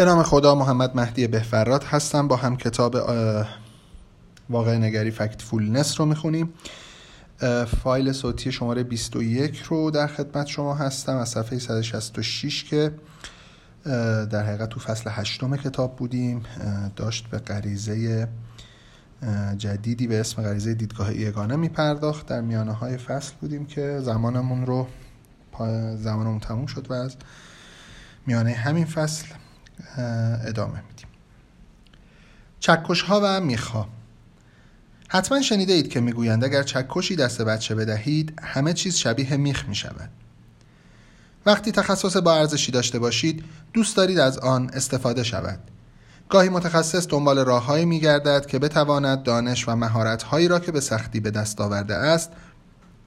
به نام خدا، محمد مهدی بهفراد هستم. با هم کتاب واقع نگری فکت فول نس رو میخونیم. فایل صوتی شماره 21 رو در خدمت شما هستم از صفحه 166 که در حقیقت تو فصل 8 کتاب بودیم. داشت به غریزه جدیدی به اسم غریزه دیدگاه یگانه میپرداخت. در میانه های فصل بودیم که زمانمون تموم شد و از میانه همین فصل ادامه میدیم. چکش ها و میخا. حتما شنیده اید که میگویند اگر چکشی دست بچه بدهید همه چیز شبیه میخ میشود. وقتی تخصص با ارزشی داشته باشید دوست دارید از آن استفاده شود. گاهی متخصص دنبال راههایی میگردد که بتواند دانش و مهارت‌هایی را که به سختی به دست آورده است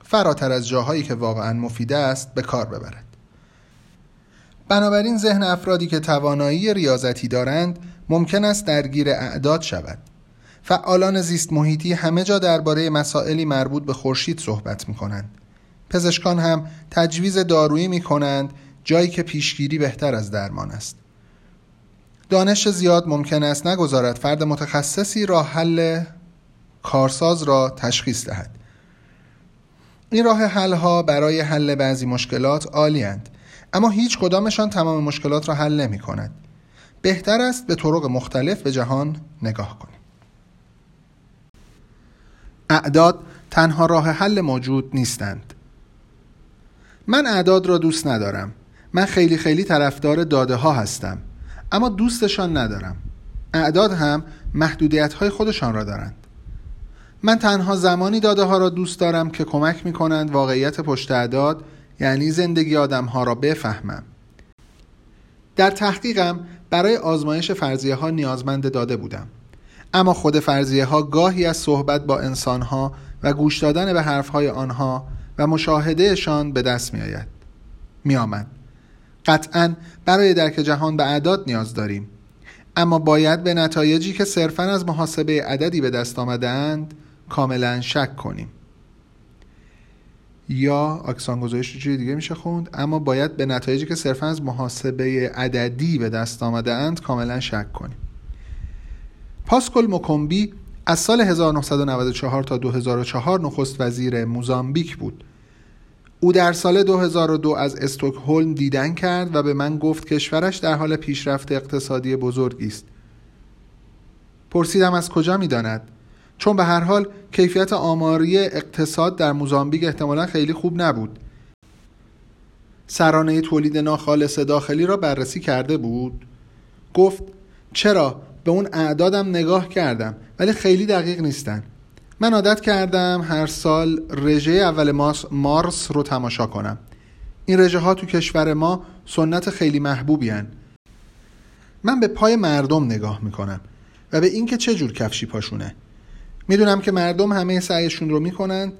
فراتر از جاهایی که واقعاً مفید است به کار ببرد. بنابراین ذهن افرادی که توانایی ریاضتی دارند ممکن است درگیر اعداد شود. فعالان زیست محیطی همه جا درباره مسائلی مربوط به خورشید صحبت می‌کنند. پزشکان هم تجویز دارویی می‌کنند، جایی که پیشگیری بهتر از درمان است. دانش زیاد ممکن است نگذارد فرد متخصصی راه حل کارساز را تشخیص دهد. این راه حل‌ها برای حل بعضی مشکلات عالی‌اند، اما هیچ کدامشان تمام مشکلات را حل نمی‌کند. بهتر است به طرق مختلف به جهان نگاه کنیم. اعداد تنها راه حل موجود نیستند. من اعداد را دوست ندارم. من خیلی طرفدار داده ها هستم، اما دوستشان ندارم. اعداد هم محدودیت‌های خودشان را دارند. من تنها زمانی داده‌ها را دوست دارم که کمک می‌کنند واقعیت پشت اعداد، یعنی زندگی آدم‌ها را بفهمم. در تحقیقم برای آزمایش فرضیه‌ها نیازمند داده بودم، اما خود فرضیه‌ها گاهی از صحبت با انسان‌ها و گوش دادن به حرف‌های آنها و مشاهدهشان به دست می‌آمد. قطعاً برای درک جهان به اعداد نیاز داریم، اما باید به نتایجی که صرفاً از محاسبه عددی به دست آمدند کاملاً شک کنیم. یا اکسان گذاریش چیز دیگه میشه خوند، اما باید به نتایجی که صرفاً از محاسبه عددی به دست آمدند کاملاً شک کنیم. پاسکال مکومبی از سال 1994 تا 2004 نخست وزیر موزامبیک بود. او در سال 2002 از استوکهلم دیدن کرد و به من گفت کشورش در حال پیشرفت اقتصادی بزرگی است. پرسیدم از کجا می داند؟ چون به هر حال کیفیت آماری اقتصاد در موزامبیک احتمالاً خیلی خوب نبود. سرانه تولید ناخالص داخلی را بررسی کرده بود. گفت چرا؟ به اون اعدادم نگاه کردم ولی خیلی دقیق نیستن. من عادت کردم هر سال رژه اول مارس رو تماشا کنم. این رژه ها تو کشور ما سنت خیلی محبوبی هن. من به پای مردم نگاه میکنم و به این که چجور کفشی پاشونه. میدونم که مردم همه سعیشون رو میکنن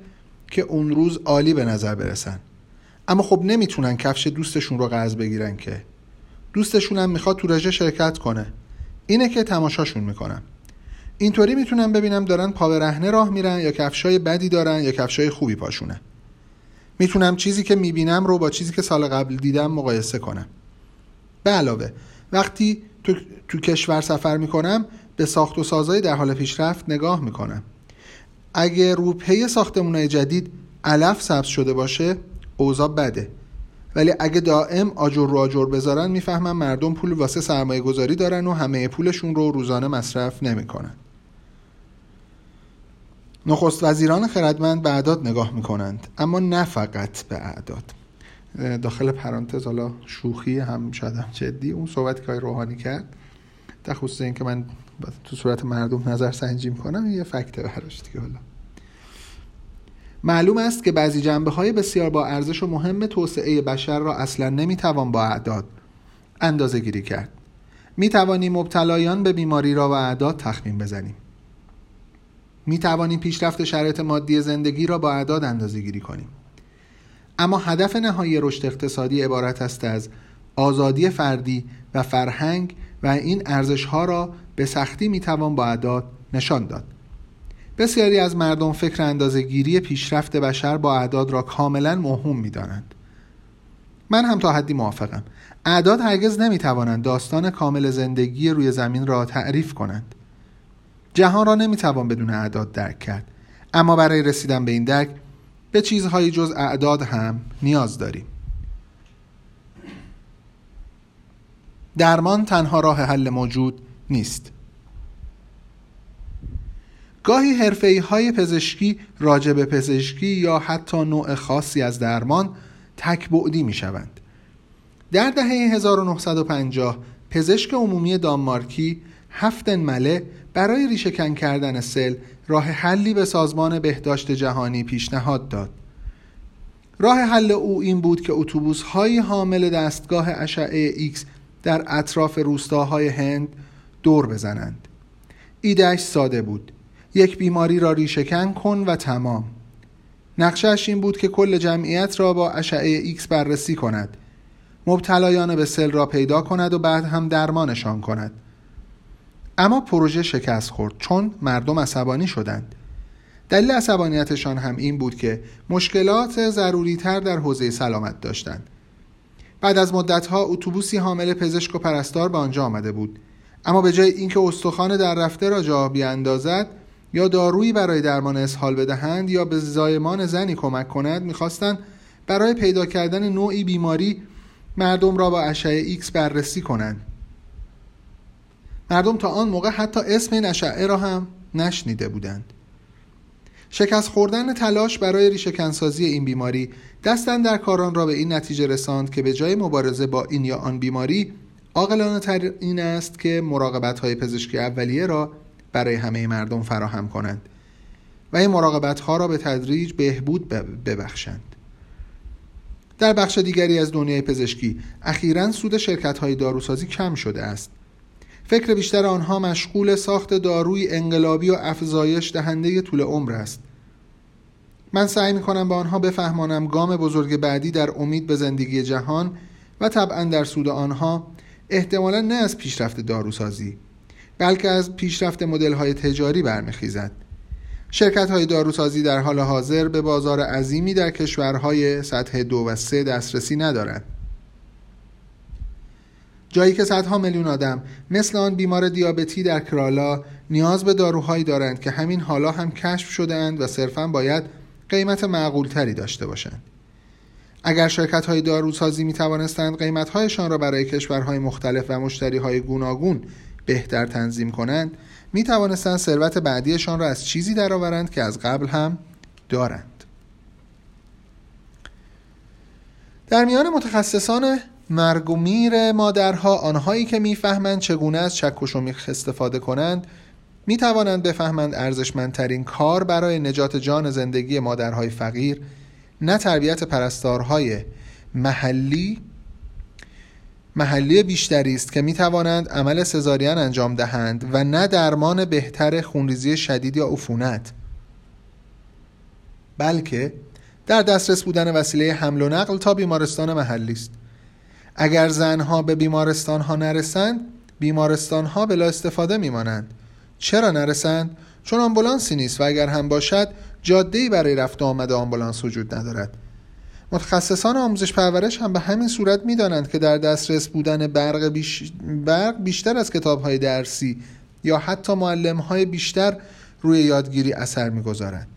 که اون روز عالی به نظر برسن، اما خب نمیتونن کفش دوستشون رو قرض بگیرن که دوستشون هم میخواد تو رژه شرکت کنه. اینه که تماشاشون میکنم. اینطوری میتونم ببینم دارن پا به رهنه راه میرن یا کفشای بدی دارن یا کفشای خوبی پاشونه. میتونم چیزی که میبینم رو با چیزی که سال قبل دیدم مقایسه کنم. به علاوه وقتی تو کشور سفر میکنم به ساخت و سازهای در حال پیشرفت نگاه میکنم. اگه روپه ساختمونای جدید علف سبز شده باشه اوضاع بده، ولی اگه دائم آجر رو آجر بذارن میفهمم مردم پول واسه سرمایه گذاری دارن و همه پولشون رو روزانه مصرف نمیکنن. نخست وزیران خردمند به اعداد نگاه میکنند، اما نه فقط به اعداد. داخل پرانتز حالا شوخی هم شاید هم جدی اون صحبت که روحانی کرد در خصوص این که من تو صورت مردم نظر سنجی میکنم یه فکت براش دیگه. حالا معلوم است که بعضی جنبه‌های بسیار با ارزش و مهم توسعه بشر را اصلاً نمیتوان با اعداد اندازه‌گیری کرد. میتوانیم مبتلایان به بیماری را با اعداد تخمین بزنیم. میتوانیم پیشرفت شرایط مادی زندگی را با اعداد اندازه‌گیری کنیم. اما هدف نهایی رشد اقتصادی عبارت است از آزادی فردی و فرهنگ و این ارزش‌ها را به سختی میتوان با اعداد نشان داد. بسیاری از مردم فکر اندازه‌گیری پیشرفت بشر با اعداد را کاملا موهوم می‌دانند. من هم تا حدی موافقم، اعداد هرگز نمیتوانند داستان کامل زندگی روی زمین را تعریف کنند. جهان را نمیتوان بدون اعداد درک کرد، اما برای رسیدن به این درک به چیزهایی جز اعداد هم نیاز داریم. درمان تنها راه حل موجود نیست. گاهی حرفه‌ای‌های پزشکی راجع به پزشکی یا حتی نوع خاصی از درمان تک‌بعدی می‌شوند. در دهه 1950 پزشک عمومی دانمارکی هفتن مله برای ریشه‌کن کردن سل راه حلی به سازمان بهداشت جهانی پیشنهاد داد. راه حل او این بود که اتوبوس‌های حامل دستگاه اشعه ایکس در اطراف روستاهای هند دور بزنند. ایده‌اش ساده بود: یک بیماری را ریشه‌کن کن و تمام. نقشه‌اش این بود که کل جمعیت را با اشعه ایکس بررسی کند، مبتلایان به سل را پیدا کند و بعد هم درمانشان کند. اما پروژه شکست خورد چون مردم عصبانی شدند. دلیل عصبانیتشان هم این بود که مشکلات ضروری تر در حوزه سلامت داشتند. بعد از مدت‌ها اتوبوسی حامل پزشک و پرستار به آنجا آمده بود، اما به جای اینکه استخوان در رفته را جا بیاندازد یا دارویی برای درمان اسهال بدهند یا به زایمان زنی کمک کند، می‌خواستند برای پیدا کردن نوعی بیماری مردم را با اشعه ایکس بررسی کنند. مردم تا آن موقع حتی اسم این اشعه را هم نشنیده بودند. شکست خوردن تلاش برای ریشه‌کنسازی این بیماری دست اندرکاران را به این نتیجه رساند که به جای مبارزه با این یا آن بیماری، عاقلانه‌تر این است که مراقبت‌های پزشکی اولیه را برای همه مردم فراهم کنند و این مراقبت‌ها را به تدریج بهبود ببخشند. در بخش دیگری از دنیای پزشکی، اخیراً سود شرکت‌های داروسازی کم شده است. فکر بیشتر آنها مشغول ساخت داروی انقلابی و افزایش دهنده طول عمر است. من سعی می‌کنم به آنها بفهمانم گام بزرگ بعدی در امید به زندگی جهان و طبعاً در سود آنها احتمالاً نه از پیشرفت داروسازی، بلکه از پیشرفت مدل‌های تجاری برمی‌خیزد. شرکت‌های داروسازی در حال حاضر به بازار عظیمی در کشورهای سطح 2 و 3 دسترسی ندارند. جایی که صدها میلیون آدم مثل آن بیمار دیابتی در کرالا نیاز به داروهایی دارند که همین حالا هم کشف شده‌اند و صرفاً باید قیمت معقول‌تری داشته باشند. اگر شرکت‌های داروسازی می‌توانستند قیمت‌هایشان را برای کشورهای مختلف و مشتری‌های گوناگون بهتر تنظیم کنند، می‌توانستند ثروت بعدیشان را از چیزی درآورند که از قبل هم دارند. در میان متخصصان مرگ و میر مادرها، آنهایی که میفهمند چگونه از چک و شمیخ استفاده کنند، میتوانند بفهمند ارزشمندترین کار برای نجات جان زندگی مادرهای فقیر نه تربیت پرستارهای محلی بیشتری است که میتوانند عمل سزارین انجام دهند و نه درمان بهتر خونریزی شدید یا عفونت، بلکه در دسترس بودن وسیله حمل و نقل تا بیمارستان محلی است. اگر زنها به بیمارستانها نرسند، بیمارستانها بلا استفاده میمانند. چرا نرسند؟ چون آمبولانسی نیست و اگر هم باشد جاده‌ای برای رفت و آمد آمبولانس وجود ندارد. متخصصان آموزش پرورش هم به همین صورت میدانند که در دسترس بودن برق بیشتر از کتاب‌های درسی یا حتی معلم‌های بیشتر روی یادگیری اثر می‌گذارد.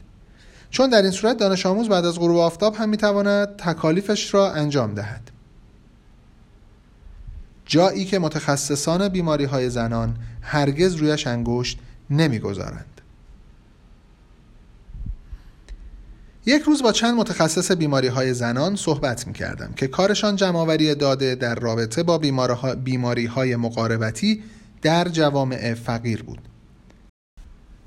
چون در این صورت دانش آموز بعد از غروب آفتاب هم می‌تواند تکالیفش را انجام دهد. جایی که متخصصان بیماری‌های زنان هرگز رویش انگشت نمی‌گذارند. یک روز با چند متخصص بیماری‌های زنان صحبت می‌کردم که کارشان جمع‌آوری داده در رابطه با بیماری‌های مقاربتی در جوامع فقیر بود.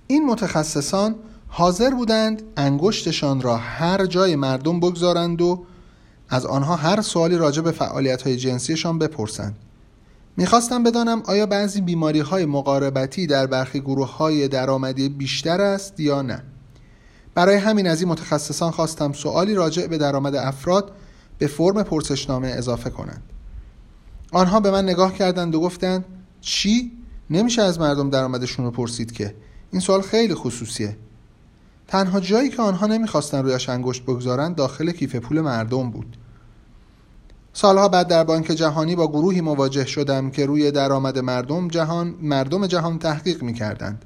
این متخصصان حاضر بودند انگشتشان را هر جای مردم بگذارند و از آنها هر سوالی راجع به فعالیت‌های جنسیشان بپرسند. می‌خواستم بدانم آیا بعضی بیماری‌های مقاربتی در برخی گروه‌های درآمدی بیشتر است یا نه. برای همین از این متخصصان خواستم سوالی راجع به درآمد افراد به فرم پرسشنامه اضافه کنند. آنها به من نگاه کردند و گفتند چی؟ نمیشه از مردم درآمدشون رو پرسید که. این سوال خیلی خصوصیه. تنها جایی که آنها نمیخواستن رویش انگشت بگذارند داخل کیف پول مردم بود. سالها بعد در بانک جهانی با گروهی مواجه شدم که روی درآمد مردم جهان تحقیق می‌کردند.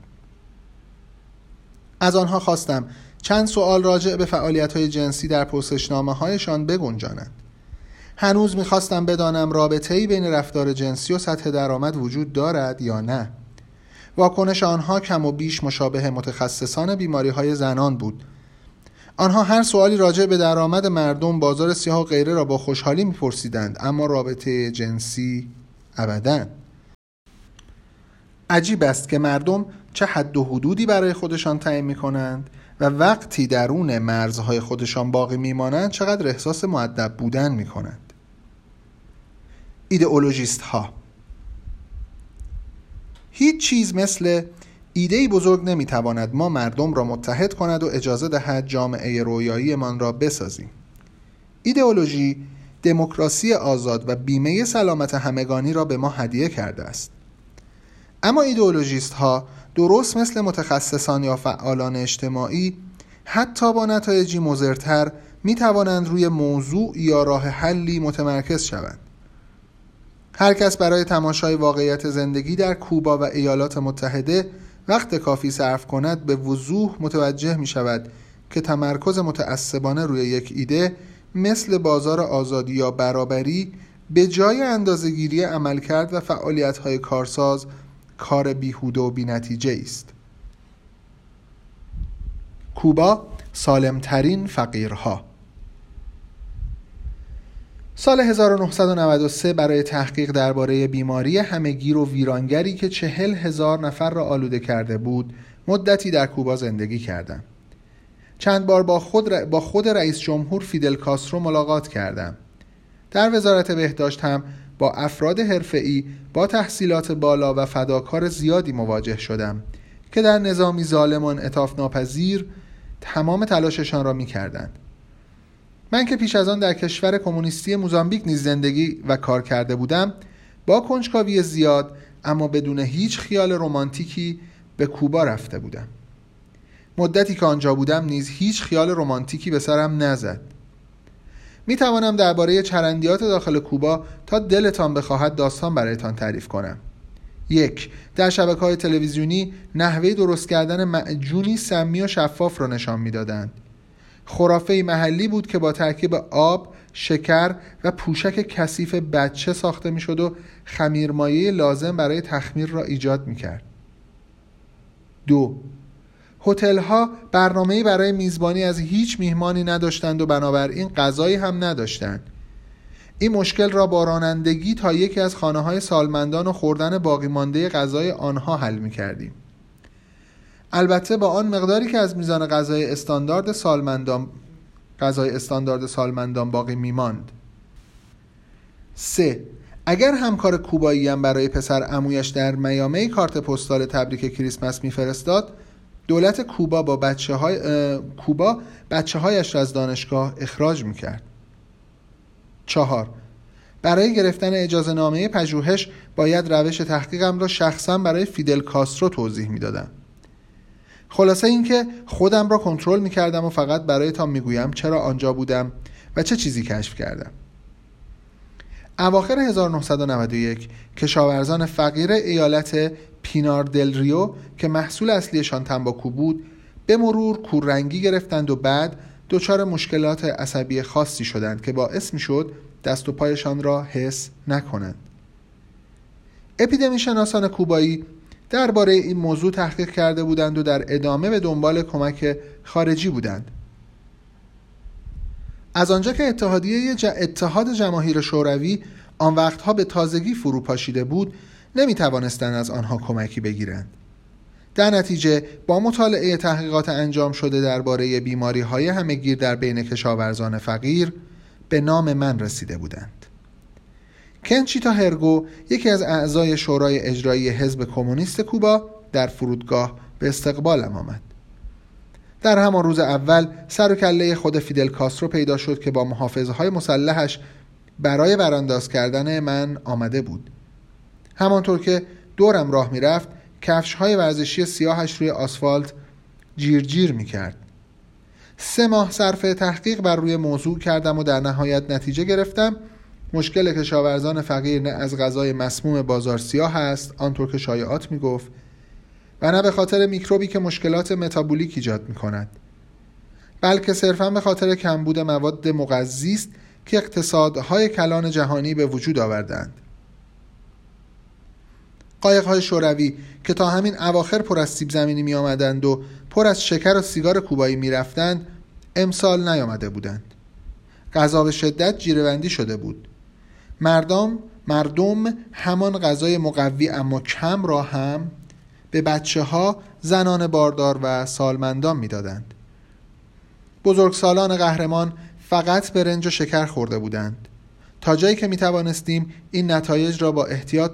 از آنها خواستم چند سوال راجع به فعالیت‌های جنسی در پرسشنامه‌هایشان بگنجانند. هنوز می‌خواستم بدانم رابطه‌ای بین رفتار جنسی و سطح درآمد وجود دارد یا نه. واکنش آنها کم و بیش مشابه متخصصان بیماری‌های زنان بود. آنها هر سوالی راجع به درآمد مردم، بازار سیاه و غیره را با خوشحالی می‌پرسیدند، اما رابطه جنسی ابداً. عجیب است که مردم چه حد و حدودی برای خودشان تعیین می‌کنند و وقتی درون مرزهای خودشان باقی می‌مانند چقدر احساس مؤدب بودن می‌کنند. ایدئولوژیست‌ها. هیچ چیز مثل ایده‌ای بزرگ نمی‌تواند ما مردم را متحد کند و اجازه دهد جامعه رویایی من را بسازیم. ایدئولوژی دموکراسی آزاد و بیمه سلامت همگانی را به ما هدیه کرده است. اما ایدئولوژیست‌ها درست مثل متخصصان یا فعالان اجتماعی حتی با نتایجی مضرتر می‌توانند روی موضوع یا راه حلی متمرکز شوند. هر کس برای تماشای واقعیت زندگی در کوبا و ایالات متحده وقت کافی صرف کند به وضوح متوجه می شود که تمرکز متعصبانه روی یک ایده مثل بازار آزادی یا برابری به جای اندازه‌گیری عملکرد و فعالیت‌های کارساز کار بیهوده و بی‌نتیجه است. کوبا، سالمترین فقیرها. سال 1993 برای تحقیق درباره بیماری همه‌گیر و ویرانگری که 40,000 نفر را آلوده کرده بود، مدتی در کوبا زندگی کردم. چند بار با خود رئیس جمهور فیدل کاسترو ملاقات کردم. در وزارت بهداشت هم با افراد حرفه‌ای با تحصیلات بالا و فداکار زیادی مواجه شدم که در نظامی ظالم و انعطاف‌ناپذیر تمام تلاششان را می‌کردند. من که پیش از آن در کشور کمونیستی موزامبیک نیز زندگی و کار کرده بودم، با کنجکاوی زیاد اما بدون هیچ خیال رمانتیکی به کوبا رفته بودم. مدتی که آنجا بودم نیز هیچ خیال رمانتیکی به سرم نزد. می توانم درباره چرندیات داخل کوبا تا دلتان بخواهد داستان برایتان تعریف کنم. 1. در شبکه‌های تلویزیونی نحوه درست کردن معجونی سمی و شفاف را نشان می‌دادند. خرافه محلی بود که با ترکیب آب، شکر و پوشک کثیف بچه ساخته میشد و خمیرمایه لازم برای تخمیر را ایجاد میکرد. 2. هتل‌ها برنامه‌ای برای میزبانی از هیچ میهمانی نداشتند و بنابراین غذایی هم نداشتند. این مشکل را با رانندگی تا یکی از خانه‌های سالمندان و خوردن باقی مانده غذای آنها حل میکردیم. البته با آن مقداری که از میزان غذای استاندارد سالمندان باقی میماند. 3. اگر همکار کوبایی هم برای پسر عمویش در میامی کارت پستال تبریک کریسمس میفرستاد، دولت کوبا با بچه‌هایش را از دانشگاه اخراج میکرد. 4. برای گرفتن اجازه نامه پژوهش باید روش تحقیقم را شخصا برای فیدل کاسترو توضیح میدادم. خلاصه اینکه خودم را کنترل می‌کردم و فقط برایتان می‌گویم چرا آنجا بودم و چه چیزی کشف کردم. اواخر 1991 کشاورزان فقیر ایالت پینار دلریو که محصول اصلیشان تنباکو بود، به مرور کوررنگی گرفتند و بعد دچار مشکلات عصبی خاصی شدند که باعث می‌شد دست و پایشان را حس نکنند. اپیدمی شناسان کوبایی درباره این موضوع تحقیق کرده بودند و در ادامه به دنبال کمک خارجی بودند. از آنجا که اتحاد جماهیر شوروی آن وقتها به تازگی فرو پاشیده بود، نمی توانستند از آنها کمکی بگیرند. در نتیجه با مطالعه تحقیقات انجام شده درباره بیماری‌های همه‌گیر در بین کشاورزان فقیر به نام من رسیده بودند. کنچیتا هرگو، یکی از اعضای شورای اجرایی حزب کمونیست کوبا، در فرودگاه به استقبالم آمد. در همان روز اول سر و کله خود فیدل کاسترو پیدا شد که با محافظهای مسلحش برای برانداز کردن من آمده بود. همانطور که دورم راه می رفت کفش‌های ورزشی سیاهش روی آسفالت جیر جیر می کرد. 3 ماه صرف تحقیق بر روی موضوع کردم و در نهایت نتیجه گرفتم مشکل کشاورزان فقیر نه از غذای مسموم بازار سیاه است، آنطور که شایعات میگفت، و نه به خاطر میکروبی که مشکلات متابولیک ایجاد میکند، بلکه صرفاً به خاطر کمبود مواد مغذی است که اقتصادهای کلان جهانی به وجود آوردند. قایق‌های شوروی که تا همین اواخر پر از سیب زمینی می آمدند و پر از شکر و سیگار کوبایی می رفتند، امسال نیامده بودند. غذا به شدت جیره‌بندی شده بود. مردم همان غذای مقوی اما کم را هم به بچه‌ها، زنان باردار و سالمندان می دادند. بزرگسالان قهرمان فقط برنج و شکر خورده بودند. تا جایی که می توانستیم این نتایج را با احتیاط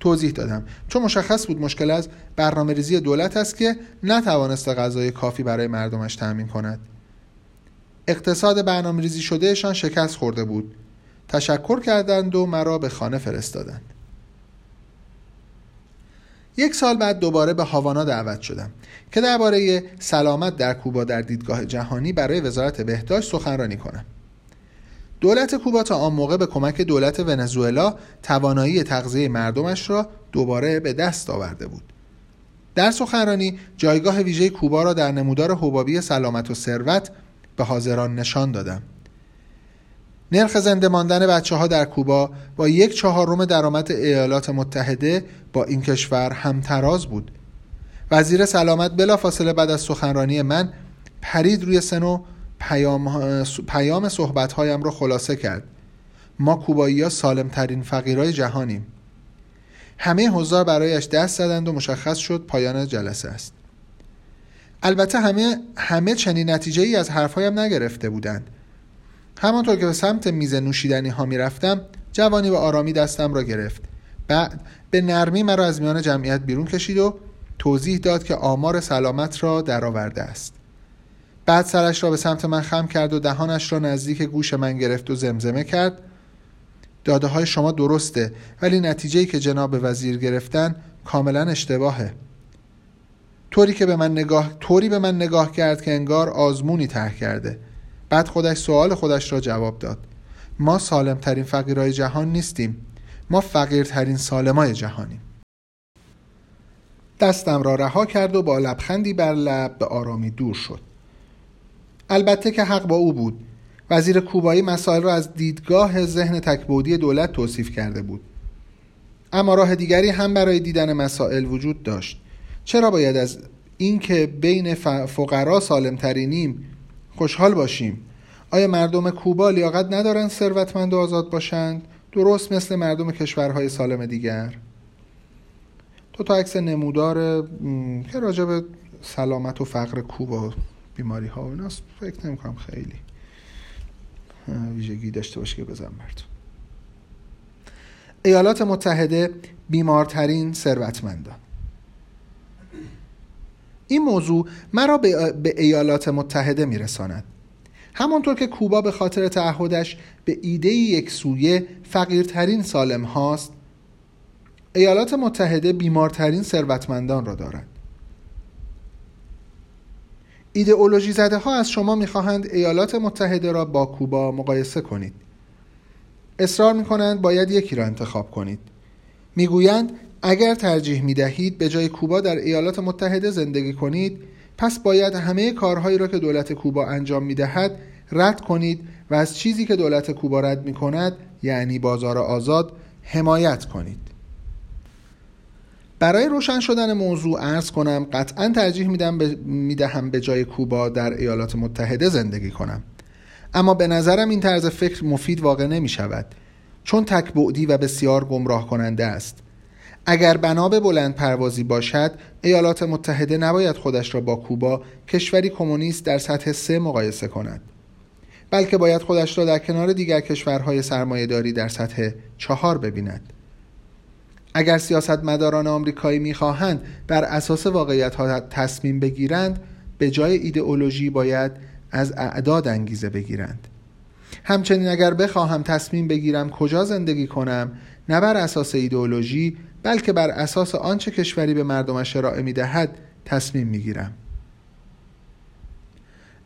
توضیح دادم، چون مشخص بود مشکل از برنامه‌ریزی دولت است که نتوانست غذای کافی برای مردمش تامین کند. اقتصاد برنامه‌ریزی شدهشان شکست خورده بود. تشکر کردند و مرا به خانه فرستادند. 1 سال بعد دوباره به هاوانا دعوت شدم که درباره سلامت در کوبا در دیدگاه جهانی برای وزارت بهداشت سخنرانی کنم. دولت کوبا تا آن موقع به کمک دولت ونزوئلا توانایی تغذیه مردمش را دوباره به دست آورده بود. در سخنرانی جایگاه ویژه کوبا را در نمودار حبابی سلامت و ثروت به حاضران نشان دادم. نرخ زنده ماندن بچه‌ها در کوبا با 1/4 درآمد ایالات متحده با این کشور همتراز بود. وزیر سلامت بلافاصله بعد از سخنرانی من پرید روی سن و پیام صحبت‌هایم را خلاصه کرد. ما کوبایی‌ها سالم‌ترین فقیرای جهانیم. همه حضار برایش دست زدند و مشخص شد پایان جلسه است. البته همه چنین نتیجه‌ای از حرف‌هایم نگرفته بودند. همانطور که به سمت میز نوشیدنی ها می رفتم، جوانی با آرامی دستم را گرفت. بعد به نرمی مرا از میان جمعیت بیرون کشید و توضیح داد که آمار سلامت را درآورده است. بعد سرش را به سمت من خم کرد و دهانش را نزدیک گوش من گرفت و زمزمه کرد: داده های شما درسته، ولی نتیجه‌ای که جناب وزیر گرفتن کاملا اشتباهه. طوری به من نگاه کرد که انگار آزمونی طرح کرده. بعد خودش سوال خودش را جواب داد: ما سالمترین فقیرای جهان نیستیم، ما فقیرترین سالمای جهانیم. دستم را رها کرد و با لبخندی بر لب به آرامی دور شد. البته که حق با او بود. وزیر کوبایی مسائل را از دیدگاه ذهن تکبودی دولت توصیف کرده بود، اما راه دیگری هم برای دیدن مسائل وجود داشت. چرا باید از اینکه بین فقرا سالمترینیم خوشحال باشیم؟ آیا مردم کوبا لیاقت ندارند ثروتمند و آزاد باشند، درست مثل مردم کشورهای سالم دیگر؟ 2 تا عکس نمودار که راجع به سلامت و فقر کوبا، بیماری ها و ایناست، فکر نمی‌کنم خیلی ویژگی داشته باشه که بزنم براتون. ایالات متحده، بیمارترین ثروتمندان. این موضوع مرا به ایالات متحده میرساند. همانطور که کوبا به خاطر تعهدش به ایده یکسویه فقیرترین سالم هاست، ایالات متحده بیمارترین ثروتمندان را دارد. ایدئولوژی زده ها از شما میخواهند ایالات متحده را با کوبا مقایسه کنید. اصرار میکنند باید یکی را انتخاب کنید. میگویند اگر ترجیح میدهید به جای کوبا در ایالات متحده زندگی کنید، پس باید همه کارهایی را که دولت کوبا انجام میدهد رد کنید و از چیزی که دولت کوبا رد میکند، یعنی بازار آزاد، حمایت کنید. برای روشن شدن موضوع عرض کنم قطعا ترجیح میدهم به جای کوبا در ایالات متحده زندگی کنم، اما به نظرم این طرز فکر مفید واقع نمیشود، چون تکبعدی و بسیار گمراه کننده است. اگر بنا به بلند پروازی باشد، ایالات متحده نباید خودش را با کوبا، کشوری کمونیست در سطح 3 مقایسه کند، بلکه باید خودش را در کنار دیگر کشورهای سرمایه‌داری در سطح 4 ببیند. اگر سیاستمداران آمریکایی می‌خواهند بر اساس واقعیت‌ها تصمیم بگیرند، به جای ایدئولوژی باید از اعداد انگیزه بگیرند. همچنین اگر بخواهم تصمیم بگیرم کجا زندگی کنم، نه بر اساس ایدئولوژی، بلکه بر اساس آنچه کشوری به مردمش ارائه می‌دهد تصمیم می‌گیرم.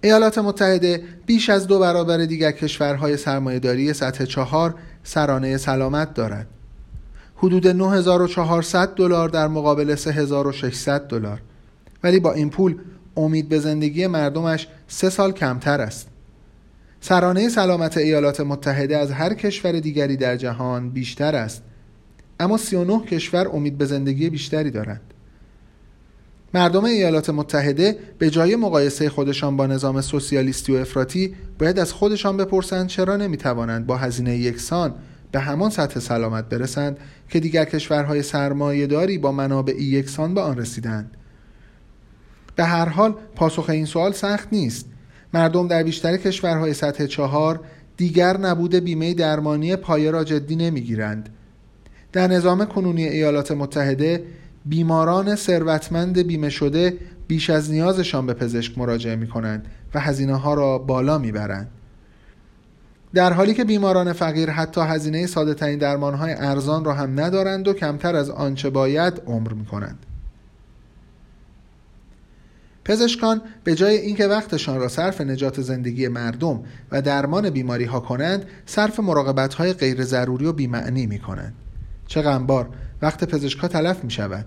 ایالات متحده بیش از 2 برابر دیگر کشورهای سرمایه‌داری سطح 4 سرانه سلامت دارد. حدود $9400 در مقابل $3600، ولی با این پول امید به زندگی مردمش 3 سال کمتر است. سرانه سلامت ایالات متحده از هر کشور دیگری در جهان بیشتر است، اما 39 کشور امید به زندگی بیشتری دارند. مردم ایالات متحده به جای مقایسه خودشان با نظام سوسیالیستی و افراطی باید از خودشان بپرسند چرا نمیتوانند با هزینه یکسان به همان سطح سلامت برسند که دیگر کشورهای سرمایه‌داری با منابعی یکسان به آن رسیدند. به هر حال پاسخ این سوال سخت نیست. مردم در بیشتر کشورهای سطح 4 دیگر نبود بیمه درمانی پایه را جدی نمیگیرند. در نظام کنونی ایالات متحده بیماران ثروتمند بیمه شده بیش از نیازشان به پزشک مراجعه می کنند و هزینه ها را بالا می برند. در حالی که بیماران فقیر حتی هزینه ساده ترین درمان های ارزان را هم ندارند و کمتر از آنچه باید عمر می کنند. پزشکان به جای اینکه وقتشان را صرف نجات زندگی مردم و درمان بیماری ها کنند، صرف مراقبت های غیر ضروری و بی‌معنی می کنند. چه غمبار وقت پزشکا تلف می شود.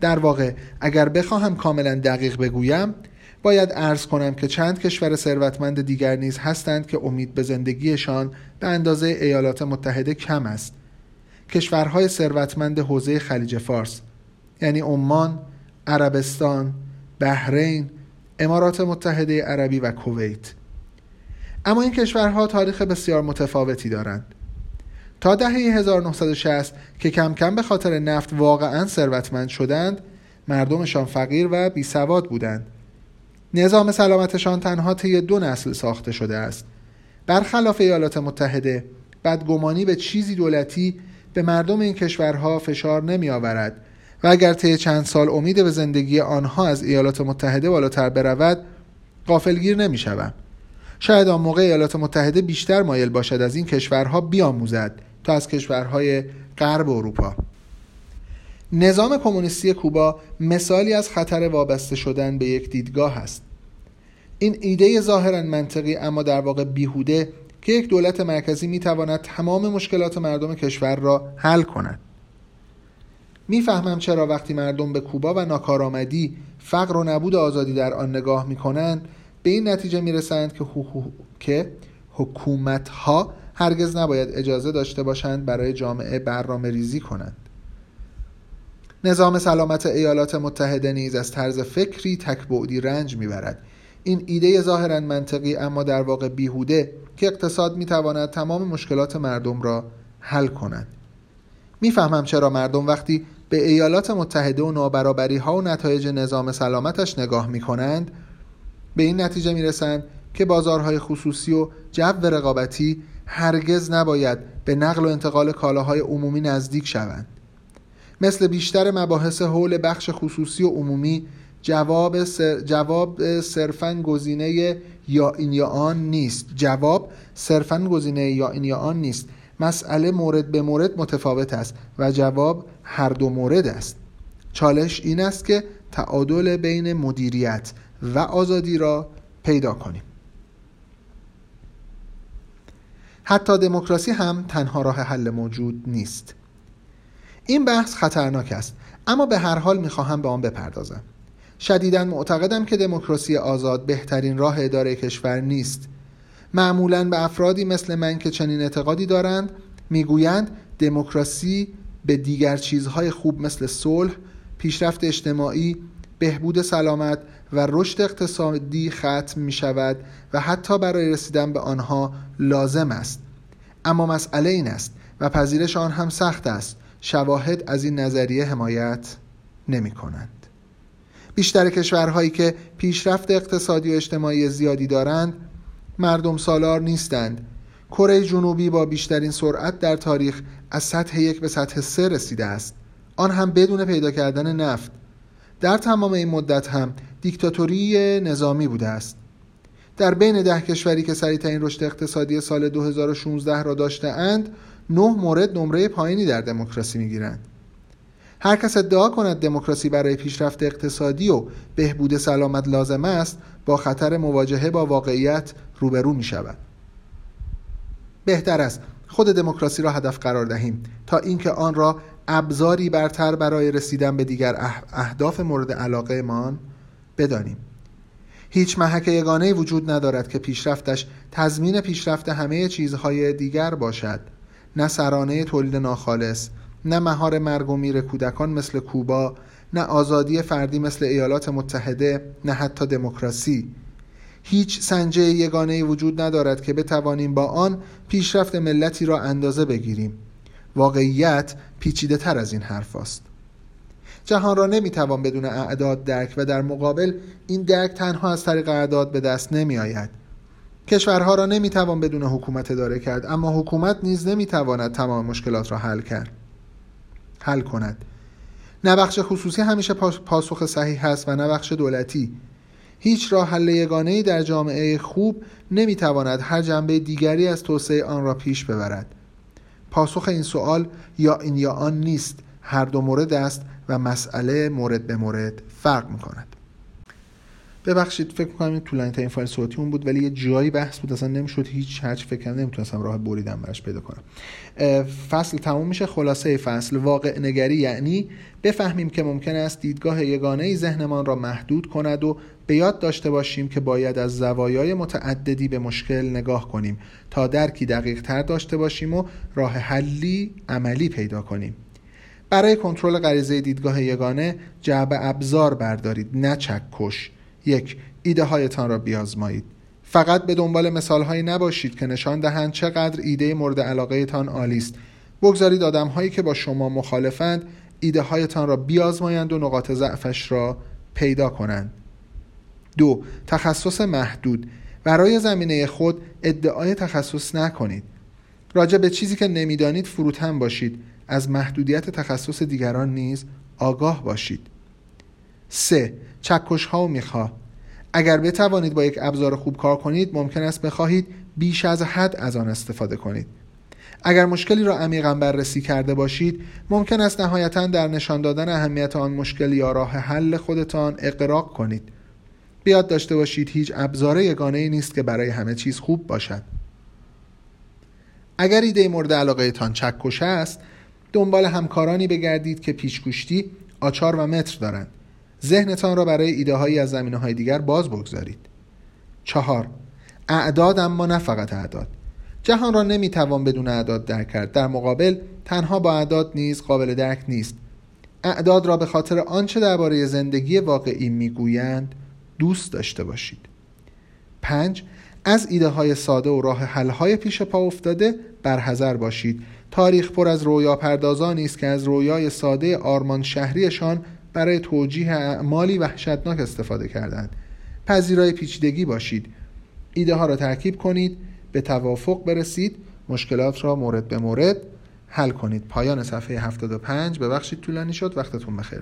در واقع اگر بخواهم کاملا دقیق بگویم، باید عرض کنم که چند کشور ثروتمند دیگر نیز هستند که امید به زندگیشان به اندازه ایالات متحده کم است. کشورهای ثروتمند حوزه خلیج فارس، یعنی عمان، عربستان، بحرین، امارات متحده عربی و کویت. اما این کشورها تاریخ بسیار متفاوتی دارند. تا دهه 1960 که کم کم به خاطر نفت واقعاً ثروتمند شدند، مردمشان فقیر و بیسواد بودند. نظام سلامتشان تنها طی 2 نسل ساخته شده است. برخلاف ایالات متحده، بدگمانی به چیزی دولتی به مردم این کشورها فشار نمی آورد و اگر طی چند سال امید به زندگی آنها از ایالات متحده بالاتر برود، غافلگیر نمی شوم. شاید آن موقع ایالات متحده بیشتر مایل باشد از این کشورها بیاموزد تا از کشورهای غرب اروپا. نظام کمونیستی کوبا مثالی از خطر وابسته شدن به یک دیدگاه است. این ایده ظاهراً منطقی اما در واقع بیهوده که یک دولت مرکزی میتواند تمام مشکلات مردم کشور را حل کند. میفهمم چرا وقتی مردم به کوبا و ناکارآمدی، فقر و نبود آزادی در آن نگاه میکنند، به این نتیجه میرسند که حکومت ها هرگز نباید اجازه داشته باشند برای جامعه برنامه ریزی کنند. نظام سلامت ایالات متحده نیز از طرز فکری تکبعدی رنج میبرد. این ایده ظاهراً منطقی اما در واقع بیهوده که اقتصاد میتواند تمام مشکلات مردم را حل کند. میفهمم چرا مردم وقتی به ایالات متحده و نابرابری ها و نتایج نظام سلامتش نگاه میکنند، به این نتیجه میرسند که بازارهای خصوصی و جو رقابتی هرگز نباید به نقل و انتقال کالاهای عمومی نزدیک شوند. مثل بیشتر مباحث حول بخش خصوصی و عمومی، جواب صرفاً گزینه یا این یا آن نیست. مسئله مورد به مورد متفاوت است و جواب هر دو مورد است. چالش این است که تعادل بین مدیریت و آزادی را پیدا کنیم. حتی دموکراسی هم تنها راه حل موجود نیست. این بحث خطرناک است، اما به هر حال میخواهم به آن بپردازم. شدیداً معتقدم که دموکراسی آزاد بهترین راه اداره کشور نیست. معمولاً به افرادی مثل من که چنین اعتقادی دارند میگویند دموکراسی به دیگر چیزهای خوب مثل صلح، پیشرفت اجتماعی، بهبود سلامت و رشد اقتصادی ختم می شود و حتی برای رسیدن به آنها لازم است. اما مسئله این است و پذیرش آن هم سخت است، شواهد از این نظریه حمایت نمی کنند. بیشتر کشورهایی که پیشرفت اقتصادی و اجتماعی زیادی دارند مردم سالار نیستند. کره جنوبی با بیشترین سرعت در تاریخ از سطح 1 به سطح 3 رسیده است، آن هم بدون پیدا کردن نفت. در تمام این مدت هم دیکتاتوری نظامی بوده است. در بین 10 کشوری که سریع‌ترین رشد اقتصادی سال 2016 را داشته‌اند، 9 مورد نمره پایینی در دموکراسی می‌گیرند. هر کس ادعا کند دموکراسی برای پیشرفت اقتصادی و بهبود سلامت لازم است، با خطر مواجهه با واقعیت روبرو می شود. بهتر است خود دموکراسی را هدف قرار دهیم تا اینکه آن را ابزاری برتر برای رسیدن به دیگر اهداف مورد علاقه مان بدانیم. هیچ محک یگانه‌ای وجود ندارد که پیشرفتش تضمین پیشرفت همه چیزهای دیگر باشد. نه سرانه تولید ناخالص، نه مهار مرگ و میر کودکان مثل کوبا، نه آزادی فردی مثل ایالات متحده، نه حتی دموکراسی. هیچ سنجه یگانه‌ای وجود ندارد که بتوانیم با آن پیشرفت ملتی را اندازه بگیریم. واقعیت پیچیده تر از این حرف است. جهان را نمیتوان بدون اعداد درک و در مقابل این درک تنها از طریق اعداد به دست نمی آید. کشورها را نمیتوان بدون حکومت اداره کرد، اما حکومت نیز نمیتواند تمام مشکلات را حل کند. نه بخش خصوصی همیشه پاسخ صحیح هست و نه بخش دولتی. هیچ راه حل یگانه‌ای در جامعه خوب نمیتواند هر جنبه دیگری از توسعه آن را پیش ببرد. پاسخ این سوال یا این یا آن نیست، هر دو مورد است و مسئله مورد به مورد فرق میکند. ببخشید، فکر میکنم طولانی تا این فایل صوتی اون بود، ولی یه جایی بحث بود اصلا نمیشد هیچ فکر کنم، نمیتونستم راه بریدم براش پیدا کنم. فصل تموم میشه. خلاصه فصل: واقع نگری یعنی بفهمیم که ممکن است دیدگاه یگانه‌ای ذهنمان را محدود کند و به یاد داشته باشیم که باید از زوایای متعددی به مشکل نگاه کنیم تا درکی دقیق‌تر داشته باشیم و راه حلی عملی پیدا کنیم. برای کنترل غریزه دیدگاه یگانه جعب ابزار بردارید، نه چکش. 1. ایده هایتان را بیازمایید. فقط به دنبال مثال هایی نباشید که نشان دهند چقدر ایده مورد علاقه تان عالی است. بگذارید آدم هایی که با شما مخالفند ایده هایتان را بیازمایند و نقاط ضعفش را پیدا کنند. 2. تخصص محدود. برای زمینه خود ادعای تخصص نکنید. راجع به چیزی که نمیدانید فروتن باشید. از محدودیت تخصص دیگران نیز آگاه باشید. 3. چکش‌ها و میخواه. اگر بتوانید با یک ابزار خوب کار کنید، ممکن است بخواهید بیش از حد از آن استفاده کنید. اگر مشکلی را عمیقاً بررسی کرده باشید، ممکن است نهایتاً در نشان دادن اهمیت آن مشکل یا راه حل خودتان اغراق کنید. بیاد داشته باشید هیچ ابزار یگانه‌ای نیست که برای همه چیز خوب باشد. اگر ایده مورد علاقه تان چکش است، دنبال همکارانی بگردید که پیشگوشتی، آچار و متر دارند. ذهنتان را برای ایده‌هایی از زمینه‌های دیگر باز بگذارید. 4. اعداد، اما نه فقط اعداد. جهان را نمیتوان بدون اعداد درک کرد. در مقابل تنها با اعداد نیز قابل درک نیست. اعداد را به خاطر آنچه درباره زندگی واقعی میگویند دوست داشته باشید. 5. از ایده‌های ساده و راه حل‌های پیش پا افتاده برحذر باشید. تاریخ پر از رویاپردازانی است که از رویای ساده آرمان شهریشان برای توجیه اعمالی وحشتناک استفاده کردند. پذیرای پیچیدگی باشید. ایده ها را ترکیب کنید، به توافق برسید، مشکلات را مورد به مورد حل کنید. پایان صفحه 75. ببخشید طولانی شد. وقتتون بخیر.